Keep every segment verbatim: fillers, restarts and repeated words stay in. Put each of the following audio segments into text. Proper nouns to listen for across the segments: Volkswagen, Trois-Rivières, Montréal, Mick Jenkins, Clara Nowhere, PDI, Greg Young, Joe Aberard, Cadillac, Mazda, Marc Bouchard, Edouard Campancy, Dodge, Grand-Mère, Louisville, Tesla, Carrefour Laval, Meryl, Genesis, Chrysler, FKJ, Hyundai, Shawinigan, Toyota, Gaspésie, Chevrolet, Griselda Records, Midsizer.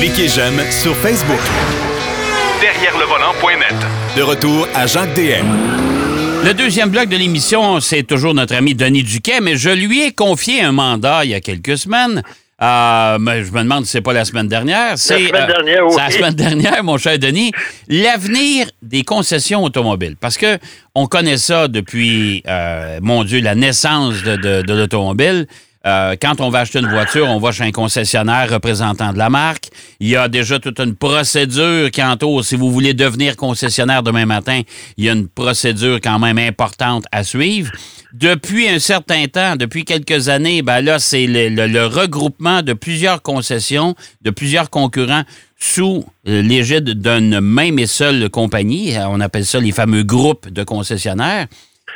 Cliquez j'aime sur Facebook. Derrière le volant point net. De retour à Jacques-D M. Le deuxième bloc de l'émission, c'est toujours notre ami Denis Duquet, mais je lui ai confié un mandat il y a quelques semaines. Euh, mais je me demande si c'est pas la semaine dernière. C'est la semaine, euh, dernière, oui. c'est la semaine dernière, mon cher Denis. L'avenir des concessions automobiles. Parce que on connaît ça depuis, euh, mon Dieu, la naissance de, de, de l'automobile. Euh, quand on va acheter une voiture, on va chez un concessionnaire représentant de la marque. Il y a déjà toute une procédure quant au, si vous voulez devenir concessionnaire demain matin, il y a une procédure quand même importante à suivre. Depuis un certain temps, depuis quelques années, ben là, c'est le, le, le regroupement de plusieurs concessions, de plusieurs concurrents sous l'égide d'une même et seule compagnie. On appelle ça les fameux groupes de concessionnaires.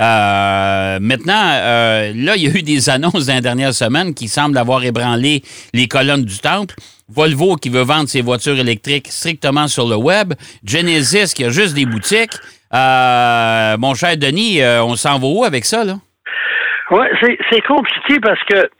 Euh, maintenant, euh, là, il y a eu des annonces dans les dernières semaines qui semblent avoir ébranlé les colonnes du temple. Volvo qui veut vendre ses voitures électriques strictement sur le web. Genesis qui a juste des boutiques. Euh, mon cher Denis, euh, on s'en va où avec ça, là? Oui, c'est, c'est compliqué parce que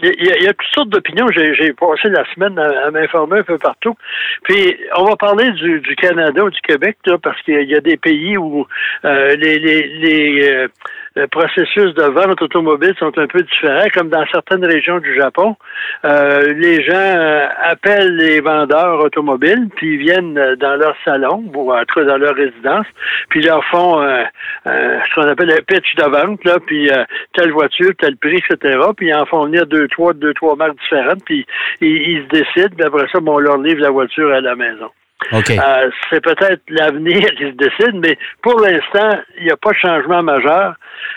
il y, y a toutes sortes d'opinions. J'ai, j'ai passé la semaine à, à m'informer un peu partout. Puis, on va parler du, du Canada ou du Québec, là, parce qu'il y a des pays où euh, les, les, les, euh, les processus de vente automobile sont un peu différents, comme dans certaines régions du Japon. Euh, les gens euh, appellent les vendeurs automobiles, puis ils viennent dans leur salon, ou en tout cas dans leur résidence, puis ils leur font euh, euh, ce qu'on appelle un pitch de vente, là, puis euh, telle voiture, tel prix, et cetera. Puis ils en font venir deux, trois, deux, trois marques différentes, puis ils, ils se décident, puis après ça, bon, on leur livre la voiture à la maison. Okay. Euh, c'est peut-être l'avenir qui se décide, mais pour l'instant, il n'y a pas de changement majeur,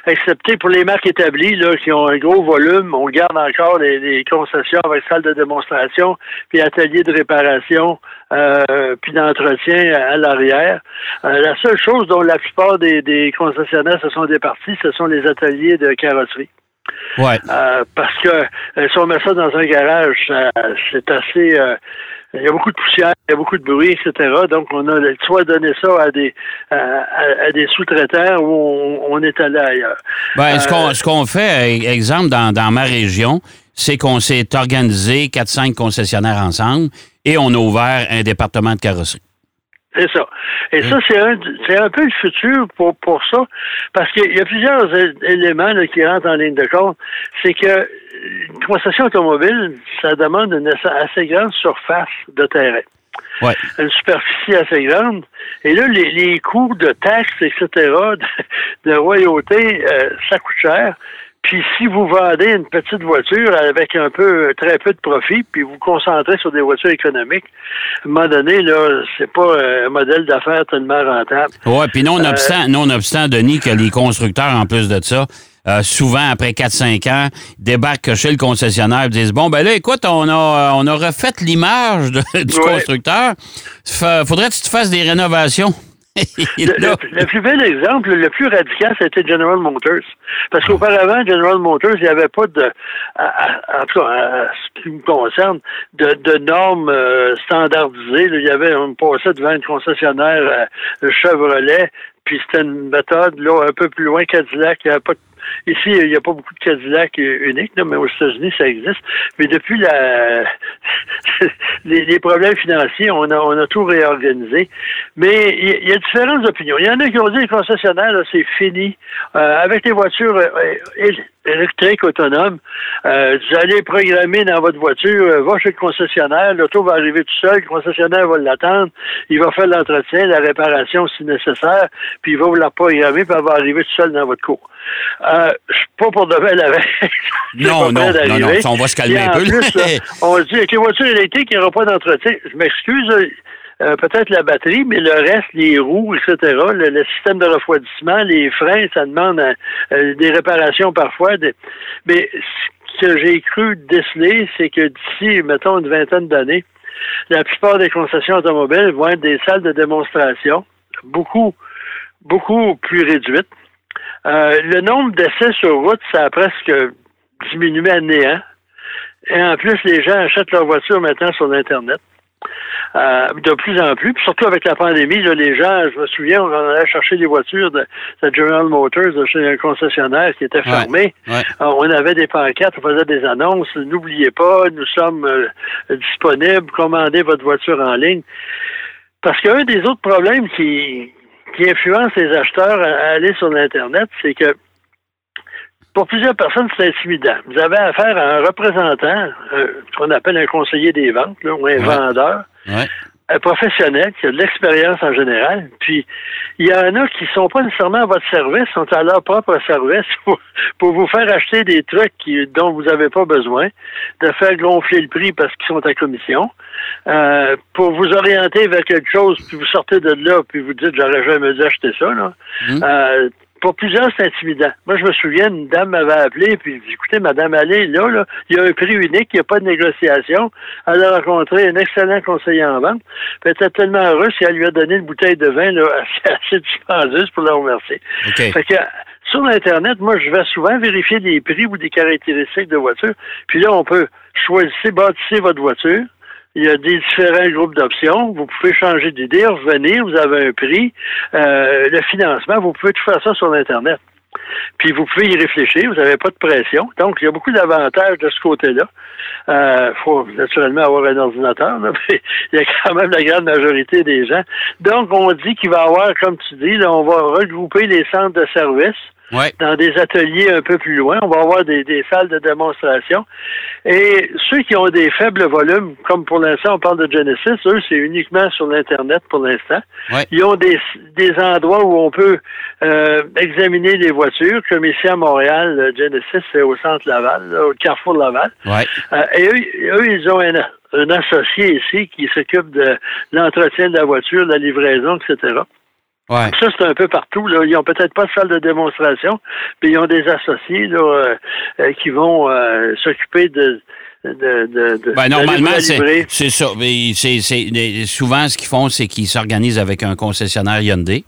excepté pour les marques établies là, qui ont un gros volume. On garde encore les, les concessions avec salles de démonstration, puis ateliers de réparation, euh, puis d'entretien à, à l'arrière. Euh, la seule chose dont la plupart des, des concessionnaires se sont départis, ce sont les ateliers de carrosserie. Ouais. Euh, parce que euh, si on met ça dans un garage, ça, c'est assez... Euh, il y a beaucoup de poussière, il y a beaucoup de bruit, et cetera. Donc, on a soit donné ça à des à, à, à des sous-traitants où on, on est allé ailleurs. Ben, euh, ce qu'on ce qu'on fait, exemple, dans, dans ma région, c'est qu'on s'est organisé quatre cinq concessionnaires ensemble et on a ouvert un département de carrosserie. C'est ça. Et ça, c'est un, c'est un peu le futur pour, pour ça, parce qu'il y a plusieurs éléments là, qui rentrent en ligne de compte. C'est que une concession automobile, ça demande une assez grande surface de terrain. Ouais. Une superficie assez grande. Et là, les, les coûts de taxes, et cetera, de, de royauté, euh, ça coûte cher. Puis si vous vendez une petite voiture avec un peu, très peu de profit, puis vous vous concentrez sur des voitures économiques, à un moment donné, là, c'est pas un modèle d'affaires tellement rentable. Oui, puis nonobstant, euh, nonobstant, Denis, que les constructeurs, en plus de ça, euh, souvent, après quatre cinq ans, débarquent chez le concessionnaire et disent « Bon, ben là, écoute, on a, on a refait l'image de, du ouais. constructeur. Faudrait que tu te fasses des rénovations. » le, le, le plus bel exemple, le plus radical, c'était General Motors. Parce qu'auparavant, General Motors, il n'y avait pas de, en tout cas, ce qui me concerne, de, de normes euh, standardisées. Il y avait, on passait devant un concessionnaire euh, Chevrolet, puis c'était une méthode, là, un peu plus loin, Cadillac, il n'y avait pas de Ici, il n'y a pas beaucoup de Cadillac uniques, mais aux États-Unis, ça existe. Mais depuis la... les, les problèmes financiers, on a, on a tout réorganisé. Mais il y, y a différentes opinions. Il y en a qui ont dit les concessionnaires, là, c'est fini. Euh, avec les voitures euh, électriques autonomes, euh, vous allez programmer dans votre voiture, euh, va chez le concessionnaire, l'auto va arriver tout seul, le concessionnaire va l'attendre, il va faire l'entretien, la réparation si nécessaire, puis il va vous la programmer, puis elle va arriver tout seul dans votre cour. Euh, je suis pas pour demain la veille. Non, non, non, non, on va se calmer un peu. Plus, là, on dit avec les voitures électriques, il n'y aura pas d'entretien. Je m'excuse, euh, peut-être la batterie, mais le reste, les roues, et cetera, le, le système de refroidissement, les freins, ça demande euh, des réparations parfois. Des... Mais ce que j'ai cru déceler, c'est que d'ici, mettons, une vingtaine d'années, la plupart des concessions automobiles vont être des salles de démonstration, beaucoup, beaucoup plus réduites. Euh, le nombre d'essais sur route, ça a presque diminué à néant. Et en plus, les gens achètent leur voiture maintenant sur l'Internet. euh, de plus en plus. Puis surtout avec la pandémie, là, les gens, je me souviens, on allait chercher des voitures de, de General Motors, de chez un concessionnaire qui était fermé. Ouais, ouais. Alors, on avait des pancartes, on faisait des annonces. N'oubliez pas, nous sommes euh, disponibles. Commandez votre voiture en ligne. Parce qu'un des autres problèmes qui, qui influence les acheteurs à aller sur l'Internet, c'est que pour plusieurs personnes, c'est intimidant. Vous avez affaire à un représentant, euh, qu'on appelle un conseiller des ventes, là, ou un ouais. vendeur, ouais. un professionnel qui a de l'expérience en général. Puis, il y en a qui ne sont pas nécessairement à votre service, sont à leur propre service pour, pour vous faire acheter des trucs qui, dont vous n'avez pas besoin, de faire gonfler le prix parce qu'ils sont à commission, euh, pour vous orienter vers quelque chose, puis vous sortez de là, puis vous dites « j'aurais jamais dû acheter ça ». Là. Mmh. Euh, Pour plusieurs, c'est intimidant. Moi, je me souviens, une dame m'avait appelé, puis j'ai dit, écoutez, madame, allez, là, là, il y a un prix unique, il n'y a pas de négociation. Elle a rencontré un excellent conseiller en vente. Elle était tellement heureuse qu'elle lui a donné une bouteille de vin, là, assez, assez dispendieuse pour la remercier. Okay. Fait que, sur Internet, moi, je vais souvent vérifier des prix ou des caractéristiques de voiture. Puis là, on peut choisir, bâtissez votre voiture. Il y a des différents groupes d'options. Vous pouvez changer d'idée, revenir, vous avez un prix. Euh, le financement, vous pouvez tout faire ça sur Internet. Puis vous pouvez y réfléchir, vous n'avez pas de pression. Donc, il y a beaucoup d'avantages de ce côté-là. Il euh, faut naturellement avoir un ordinateur, là, mais il y a quand même la grande majorité des gens. Donc, on dit qu'il va y avoir, comme tu dis, là, on va regrouper les centres de services. Ouais. Dans des ateliers un peu plus loin. On va avoir des, des salles de démonstration. Et ceux qui ont des faibles volumes, comme pour l'instant, on parle de Genesis, eux, c'est uniquement sur l'Internet pour l'instant. Ouais. Ils ont des, des endroits où on peut euh, examiner les voitures, comme ici à Montréal, Genesis, c'est au centre Laval, là, au Carrefour Laval. Ouais. Euh, et eux, eux, ils ont un an. un associé ici qui s'occupe de l'entretien de la voiture, de la livraison, et cetera. Ouais. Ça, c'est un peu partout. Là. Ils n'ont peut-être pas de salle de démonstration, mais ils ont des associés là, euh, qui vont euh, s'occuper de... De, de, de, ben, normalement, c'est, c'est ça. C'est, c'est, souvent, ce qu'ils font, c'est qu'ils s'organisent avec un concessionnaire Hyundai,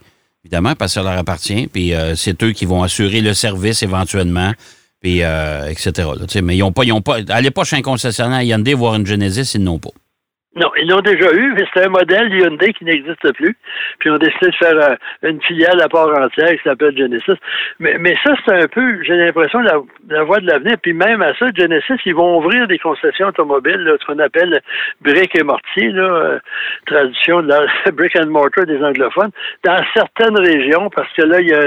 évidemment, parce que ça leur appartient, puis euh, c'est eux qui vont assurer le service éventuellement, puis euh, et cetera. Là, mais ils n'ont pas, ils ont pas... Allez pas chez un concessionnaire Hyundai voir une Genesis, ils n'ont pas. Non, ils l'ont déjà eu, mais c'était un modèle Hyundai qui n'existe plus. Puis ils ont décidé de faire une filiale à part entière qui s'appelle Genesis. Mais, mais ça, c'est un peu, j'ai l'impression, la, la voie de l'avenir. Puis même à ça, Genesis, ils vont ouvrir des concessions automobiles, là, ce qu'on appelle brick et mortier, là, euh, traduction de la brick and mortar des anglophones, dans certaines régions, parce que là, il y a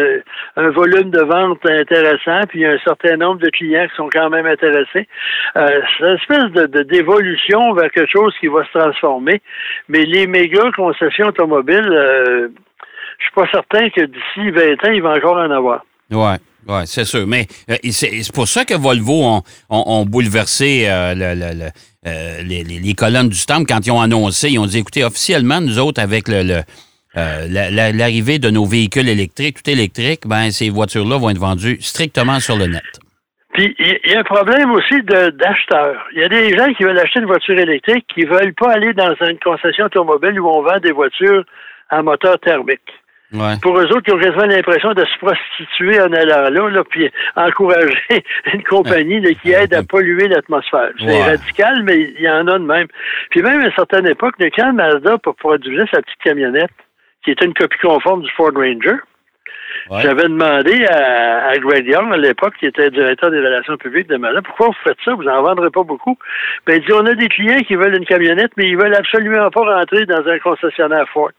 un volume de vente intéressant, puis il y a un certain nombre de clients qui sont quand même intéressés. Euh, c'est une espèce de, de, d'évolution vers quelque chose qui va se transformer. Mais les méga concessions automobiles, euh, je suis pas certain que d'ici vingt ans, il va encore en avoir. Oui, ouais, c'est sûr. Mais euh, c'est, c'est pour ça que Volvo ont, ont, ont bouleversé euh, le, le, le, euh, les, les colonnes du temple quand ils ont annoncé. Ils ont dit, écoutez, officiellement, nous autres, avec le, le, euh, la, la, l'arrivée de nos véhicules électriques, tout électrique, ben, ces voitures-là vont être vendues strictement sur le net. Puis, il y a un problème aussi de, d'acheteurs. Il y a des gens qui veulent acheter une voiture électrique qui veulent pas aller dans une concession automobile où on vend des voitures à moteur thermique. Ouais. Pour eux autres, ils ont quasiment l'impression de se prostituer en allant là, là puis encourager une compagnie là, qui aide à polluer l'atmosphère. C'est ouais. radical, mais il y en a de même. Puis même à une certaine époque, quand Mazda produisait sa petite camionnette, qui était une copie conforme du Ford Ranger, ouais. J'avais demandé à, à Greg Young, à l'époque, qui était directeur des relations publiques de Mazda, pourquoi vous faites ça, vous n'en vendrez pas beaucoup. Ben, il dit, on a des clients qui veulent une camionnette, mais ils veulent absolument pas rentrer dans un concessionnaire Ford.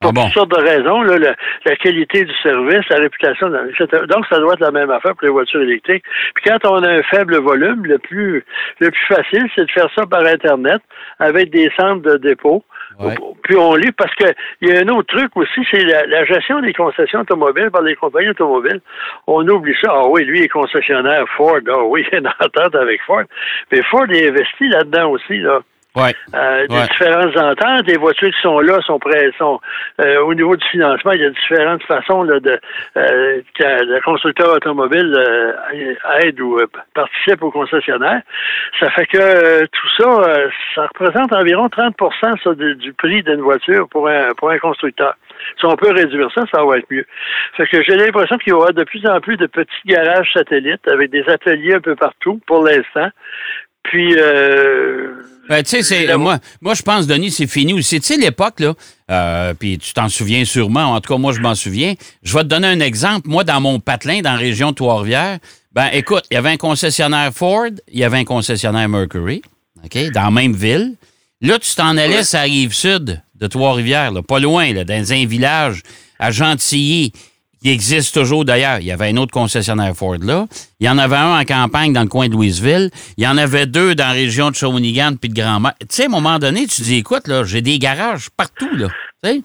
Pour ah bon. Toutes sortes de raisons, là, le, la qualité du service, la réputation, et cetera. Donc, ça doit être la même affaire pour les voitures électriques. Puis quand on a un faible volume, le plus, le plus facile, c'est de faire ça par Internet, avec des centres de dépôt. Ouais. Puis on lit, parce que il y a un autre truc aussi, c'est la, la gestion des concessions automobiles par les compagnies automobiles. On oublie ça. Ah oui, lui est concessionnaire Ford. Ah oui, il y a une entente avec Ford. Mais Ford est investi là-dedans aussi, là. Ouais. Euh, des ouais. différentes ententes, les voitures qui sont là sont prêtes, sont euh, au niveau du financement, il y a différentes façons là, de euh, que le constructeur automobile euh, aide ou euh, participe au concessionnaire. Ça fait que euh, tout ça, euh, ça représente environ trente pour cent ça, de, du prix d'une voiture pour un pour un constructeur. Si on peut réduire ça, ça va être mieux. Fait que j'ai l'impression qu'il y aura de plus en plus de petits garages satellites avec des ateliers un peu partout pour l'instant. Puis, euh, euh, tu sais, moi, moi je pense, Denis, c'est fini aussi. Tu sais, l'époque, là, euh, puis tu t'en souviens sûrement, en tout cas, moi, je m'en souviens. Je vais te donner un exemple. Moi, dans mon patelin, dans la région de Trois-Rivières, ben écoute, il y avait un concessionnaire Ford, il y avait un concessionnaire Mercury, OK, dans la même ville. Là, tu t'en allais, ouais. Ça arrive sud de Trois-Rivières, là, pas loin, là, dans un village à Gentilly, qui existe toujours d'ailleurs. Il y avait un autre concessionnaire Ford là. Il y en avait un en campagne dans le coin de Louisville. Il y en avait deux dans la région de Shawinigan puis de Grand-Mère. Tu sais, à un moment donné, tu dis, écoute, là, j'ai des garages partout, là. Tu sais? Et,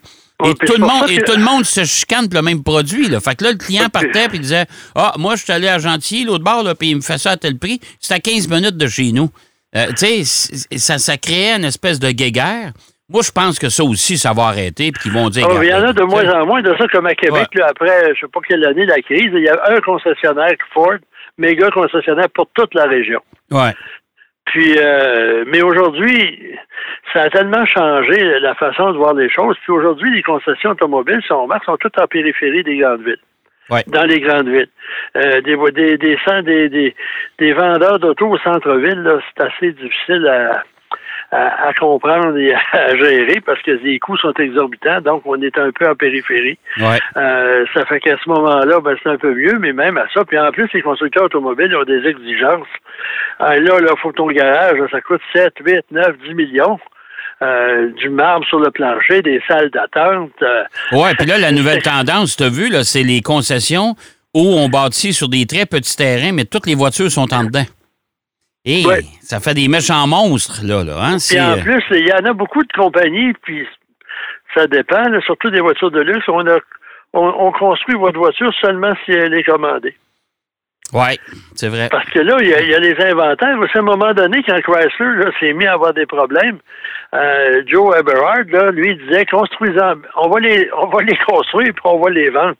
oui, tout le monde, que... et tout le monde se chicane pour le même produit. Là. Fait que là, le client partait et disait, ah, moi, je suis allé à Gentilly, l'autre bord, là, puis il me fait ça à tel prix. C'est à quinze minutes de chez nous. Euh, tu sais, ça, ça créait une espèce de guéguerre. Moi, je pense que ça aussi, ça va arrêter, puis qu'ils vont dire... Oh, il y en a de moins en moins de ça, comme à Québec, ouais. Là, après, je ne sais pas quelle année, la crise, il y a un concessionnaire Ford, méga concessionnaire pour toute la région. Ouais. Puis, euh, mais aujourd'hui, ça a tellement changé la façon de voir les choses, puis aujourd'hui, les concessions automobiles, si on remarque, sont toutes en périphérie des grandes villes. Ouais. Dans les grandes villes. Euh, des, des, des, des, des, des vendeurs d'auto au centre-ville, là, c'est assez difficile à... À, à comprendre et à gérer parce que les coûts sont exorbitants, donc on est un peu en périphérie. Ouais. Euh, ça fait qu'à ce moment-là, ben, c'est un peu mieux, mais même à ça. Puis en plus, les constructeurs automobiles ont des exigences. Euh, là, il faut que ton garage, ça coûte sept, huit, neuf, dix millions. Euh, du marbre sur le plancher, des salles d'attente. Euh... Oui, puis là, la nouvelle tendance, tu as vu, là, c'est les concessions où on bâtit sur des très petits terrains, mais toutes les voitures sont en dedans. Hey, ouais. Ça fait des méchants monstres, là. là hein? Puis en plus, il y en a beaucoup de compagnies, puis ça dépend, là, surtout des voitures de luxe. On, a, on, on construit votre voiture seulement si elle est commandée. Oui, c'est vrai. Parce que là, il y, y a les inventaires. À un moment donné, quand Chrysler là, s'est mis à avoir des problèmes, euh, Joe Aberard, là, lui, disait, construisons, on va les, on va les construire puis on va les vendre.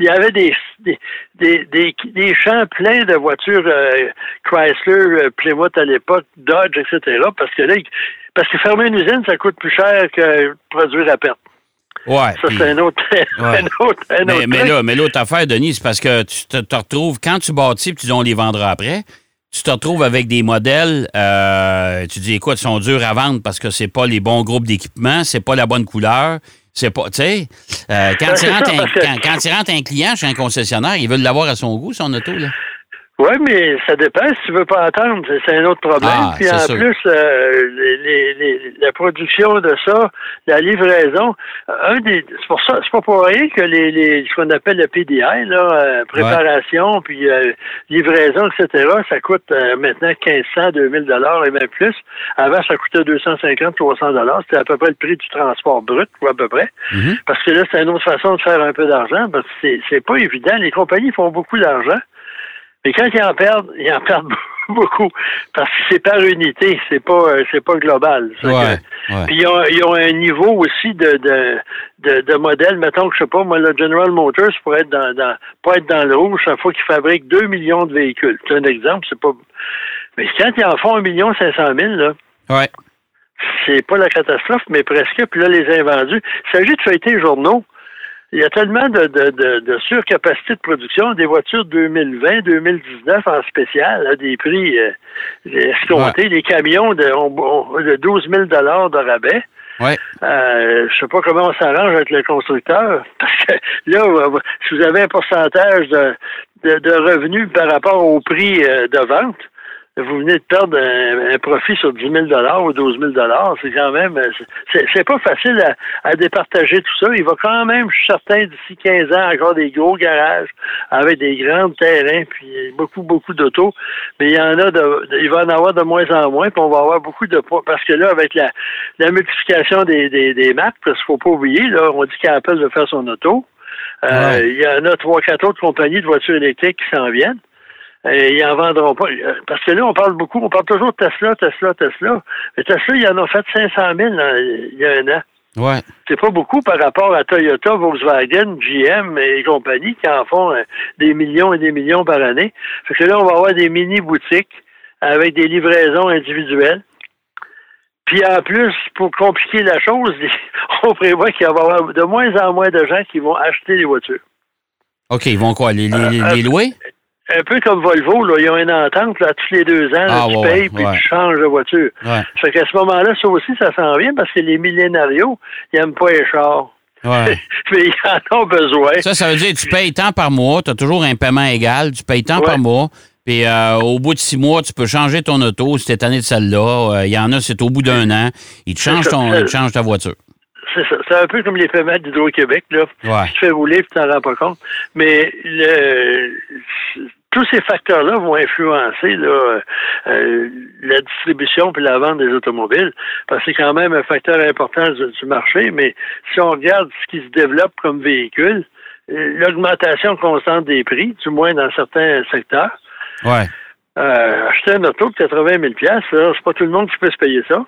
Il y avait des, des, des, des, des champs pleins de voitures euh, Chrysler, euh, Plymouth à l'époque, Dodge, et cetera. Parce que là, parce que fermer une usine, ça coûte plus cher que produire à perte. Ouais, ça, c'est un autre, ouais. un autre, un mais, autre mais, là, mais l'autre affaire, Denis, c'est parce que tu te, te retrouves, quand tu bâtis, puis tu dis on les vendra après, tu te retrouves avec des modèles, euh, tu dis écoute, ils sont durs à vendre parce que c'est pas les bons groupes d'équipement, c'est pas la bonne couleur, c'est pas, tu sais, euh, quand il rentre un, quand, quand il rentre un client chez un concessionnaire, ils veulent l'avoir à son goût, son auto, là. Oui, mais ça dépend. Si tu veux pas attendre, c'est, c'est un autre problème. Ah, puis en sûr. plus, euh, les, les, les, la production de ça, la livraison, un des, c'est pour ça, c'est pas pour rien que les, les ce qu'on appelle le P D I, là, euh, préparation, ouais. puis euh, livraison, et cetera, ça coûte euh, maintenant mille cinq cents, deux mille dollars et même plus. Avant, ça coûtait deux cent cinquante, trois cents dollars. C'était à peu près le prix du transport brut, ou à peu près. Mm-hmm. Parce que là, c'est une autre façon de faire un peu d'argent, parce que c'est, c'est pas évident. Les compagnies font beaucoup d'argent. Mais quand ils en perdent, ils en perdent beaucoup. Parce que c'est par unité, c'est pas c'est pas global. Puis ouais, ouais. ils, ont, ils ont un niveau aussi de, de, de, de modèle. Mettons que je sais pas, moi, le General Motors, pour être dans, dans pour être dans le rouge, il faut qu'ils fabriquent deux millions de véhicules. C'est un exemple, c'est pas. Mais quand ils en font un million cinq cent mille, là. Ouais. C'est pas la catastrophe, mais presque. Puis là, les invendus. Il s'agit de feuilleter les journaux. Il y a tellement de, de, de, de surcapacité de production, des voitures deux mille vingt, deux mille dix-neuf en spécial, là, des prix euh, escomptés, ouais. Les camions de, on, on, de douze mille dollars de rabais. Ouais. Euh, je sais pas comment on s'arrange avec le constructeur, parce que là, si vous avez un pourcentage de, de, de revenus par rapport au prix euh, de vente, vous venez de perdre un, un profit sur dix mille dollars ou douze mille dollars, c'est quand même... C'est, c'est pas facile à, à départager tout ça. Il va quand même, je suis certain, d'ici quinze ans, encore des gros garages avec des grands terrains, puis beaucoup, beaucoup d'autos. Mais il y en a de... Il va en avoir de moins en moins, puis on va avoir beaucoup de... Parce que là, avec la, la multiplication des, des, des marques, parce qu'il faut pas oublier, là, on dit qu'Apple veut faire son auto. Euh, ouais. Il y en a trois, quatre autres compagnies de voitures électriques qui s'en viennent. Et ils n'en vendront pas. Parce que là, on parle beaucoup, on parle toujours de Tesla, Tesla, Tesla. Mais Tesla, ils en ont fait cinq cent mille il y a un an. Ouais. C'est pas beaucoup par rapport à Toyota, Volkswagen, G M et compagnie qui en font des millions et des millions par année. Fait que là, on va avoir des mini-boutiques avec des livraisons individuelles. Puis en plus, pour compliquer la chose, on prévoit qu'il va y avoir de moins en moins de gens qui vont acheter les voitures. OK, ils vont quoi? Les, les, les louer? un peu comme Volvo, là, ils ont une entente, là, tous les deux ans, là, ah, tu ouais, payes, puis ouais. tu changes de voiture. Ouais. Fait qu'à ce moment-là, ça aussi, ça s'en vient, parce que les millénarios, ils n'aiment pas les chars. Ouais. Mais ils en ont besoin. Ça, ça veut dire que tu payes tant par mois, tu as toujours un paiement égal, tu payes tant ouais. par mois, puis euh, au bout de six mois, tu peux changer ton auto, si t'es tanné de celle-là, il euh, y en a, c'est au bout d'un an, ils te changent, ton, ils te changent ta voiture. C'est ça. C'est un peu comme les paiements d'Hydro-Québec, là. Ouais. Tu te fais rouler, puis tu t'en rends pas compte. Mais le... tous ces facteurs-là vont influencer là, euh, la distribution puis la vente des automobiles, parce que c'est quand même un facteur important du, du marché. Mais si on regarde ce qui se développe comme véhicule, l'augmentation constante des prix, du moins dans certains secteurs. Ouais. Euh, acheter un auto de quatre-vingt mille dollars, c'est pas tout le monde qui peut se payer ça.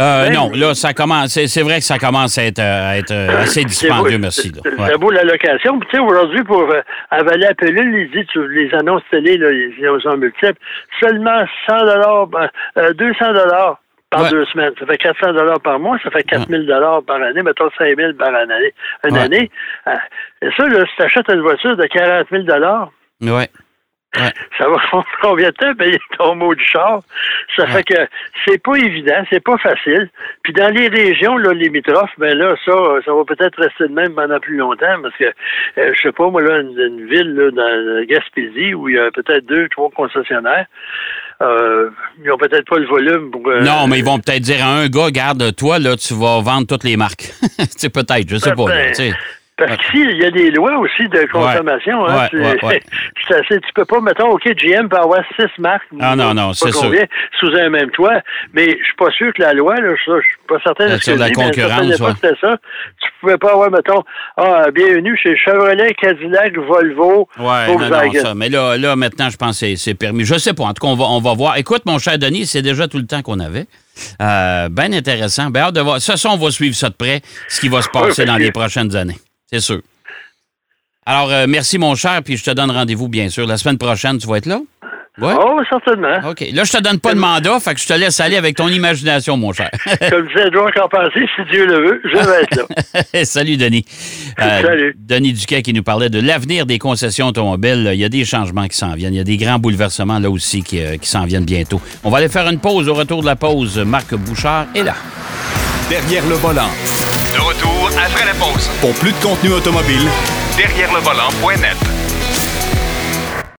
Euh, ben, non, là, ça commence. C'est, c'est vrai que ça commence à être, à être assez dispendieux, merci. C'est, ouais. c'est beau la location. Puis, tu sais, aujourd'hui, pour euh, avaler la pilule, les, les annonces télé, là, ils sont multiples. Seulement cent dollars, deux cents dollars par ouais. deux semaines. Ça fait quatre cents dollars par mois, ça fait quatre mille dollars par année, mettons cinq mille par année. Une ouais. année. Et ça, là, si tu achètes une voiture de quarante mille dollars. Ouais. Ouais. Ça va prendre combien de temps payer ton mot du char? Ça ouais. fait que c'est pas évident, c'est pas facile. Puis dans les régions là, limitrophes, ben là, ça, ça va peut-être rester de même pendant plus longtemps parce que, euh, je sais pas, moi, là, une, une ville là, dans Gaspésie où il y a peut-être deux, trois concessionnaires, euh, ils ont peut-être pas le volume pour... Euh, non, mais ils vont peut-être dire à un gars, garde, toi, là, tu vas vendre toutes les marques. C'est peut-être, je sais ben, pas, tu sais. Parce qu'ici, il y a des lois aussi de consommation. Ouais, hein, ouais, ouais, ouais. Ça, c'est, tu peux pas, mettons, OK, G M peut avoir six marques. Ah non, non, c'est combien, sûr. Sous un même toit. Mais je suis pas sûr que la loi, là, je suis pas certain de ce que la dit, concurrence, mais ouais. c'était ça. Tu pouvais pas avoir, mettons, ah, bienvenue chez Chevrolet, Cadillac, Volvo, ouais, Volkswagen. Non, non, ça. Mais là, là, maintenant, je pense que c'est, c'est permis. Je sais pas. En tout cas, on va, on va voir. Écoute, mon cher Denis, c'est déjà tout le temps qu'on avait. Euh, ben intéressant. Ben, hâte de voir. Ça, ça, on va suivre ça de près, ce qui va se passer ouais, dans bien. les prochaines années. C'est sûr. Alors, euh, merci, mon cher, puis je te donne rendez-vous, bien sûr. La semaine prochaine, tu vas être là? Ouais? Oh, certainement. OK. Là, je te donne pas Comme... de mandat, fait que je te laisse aller avec ton imagination, mon cher. Comme disait Edouard Campancy, si Dieu le veut, je vais être là. Salut, Denis. Euh, Salut. Denis Duquet qui nous parlait de l'avenir des concessions automobiles. Il y a des changements qui s'en viennent. Il y a des grands bouleversements, là aussi, qui, euh, qui s'en viennent bientôt. On va aller faire une pause. Au retour de la pause, Marc Bouchard est là. Derrière le volant. De retour après la pause. Pour plus de contenu automobile, derrière le volant point net.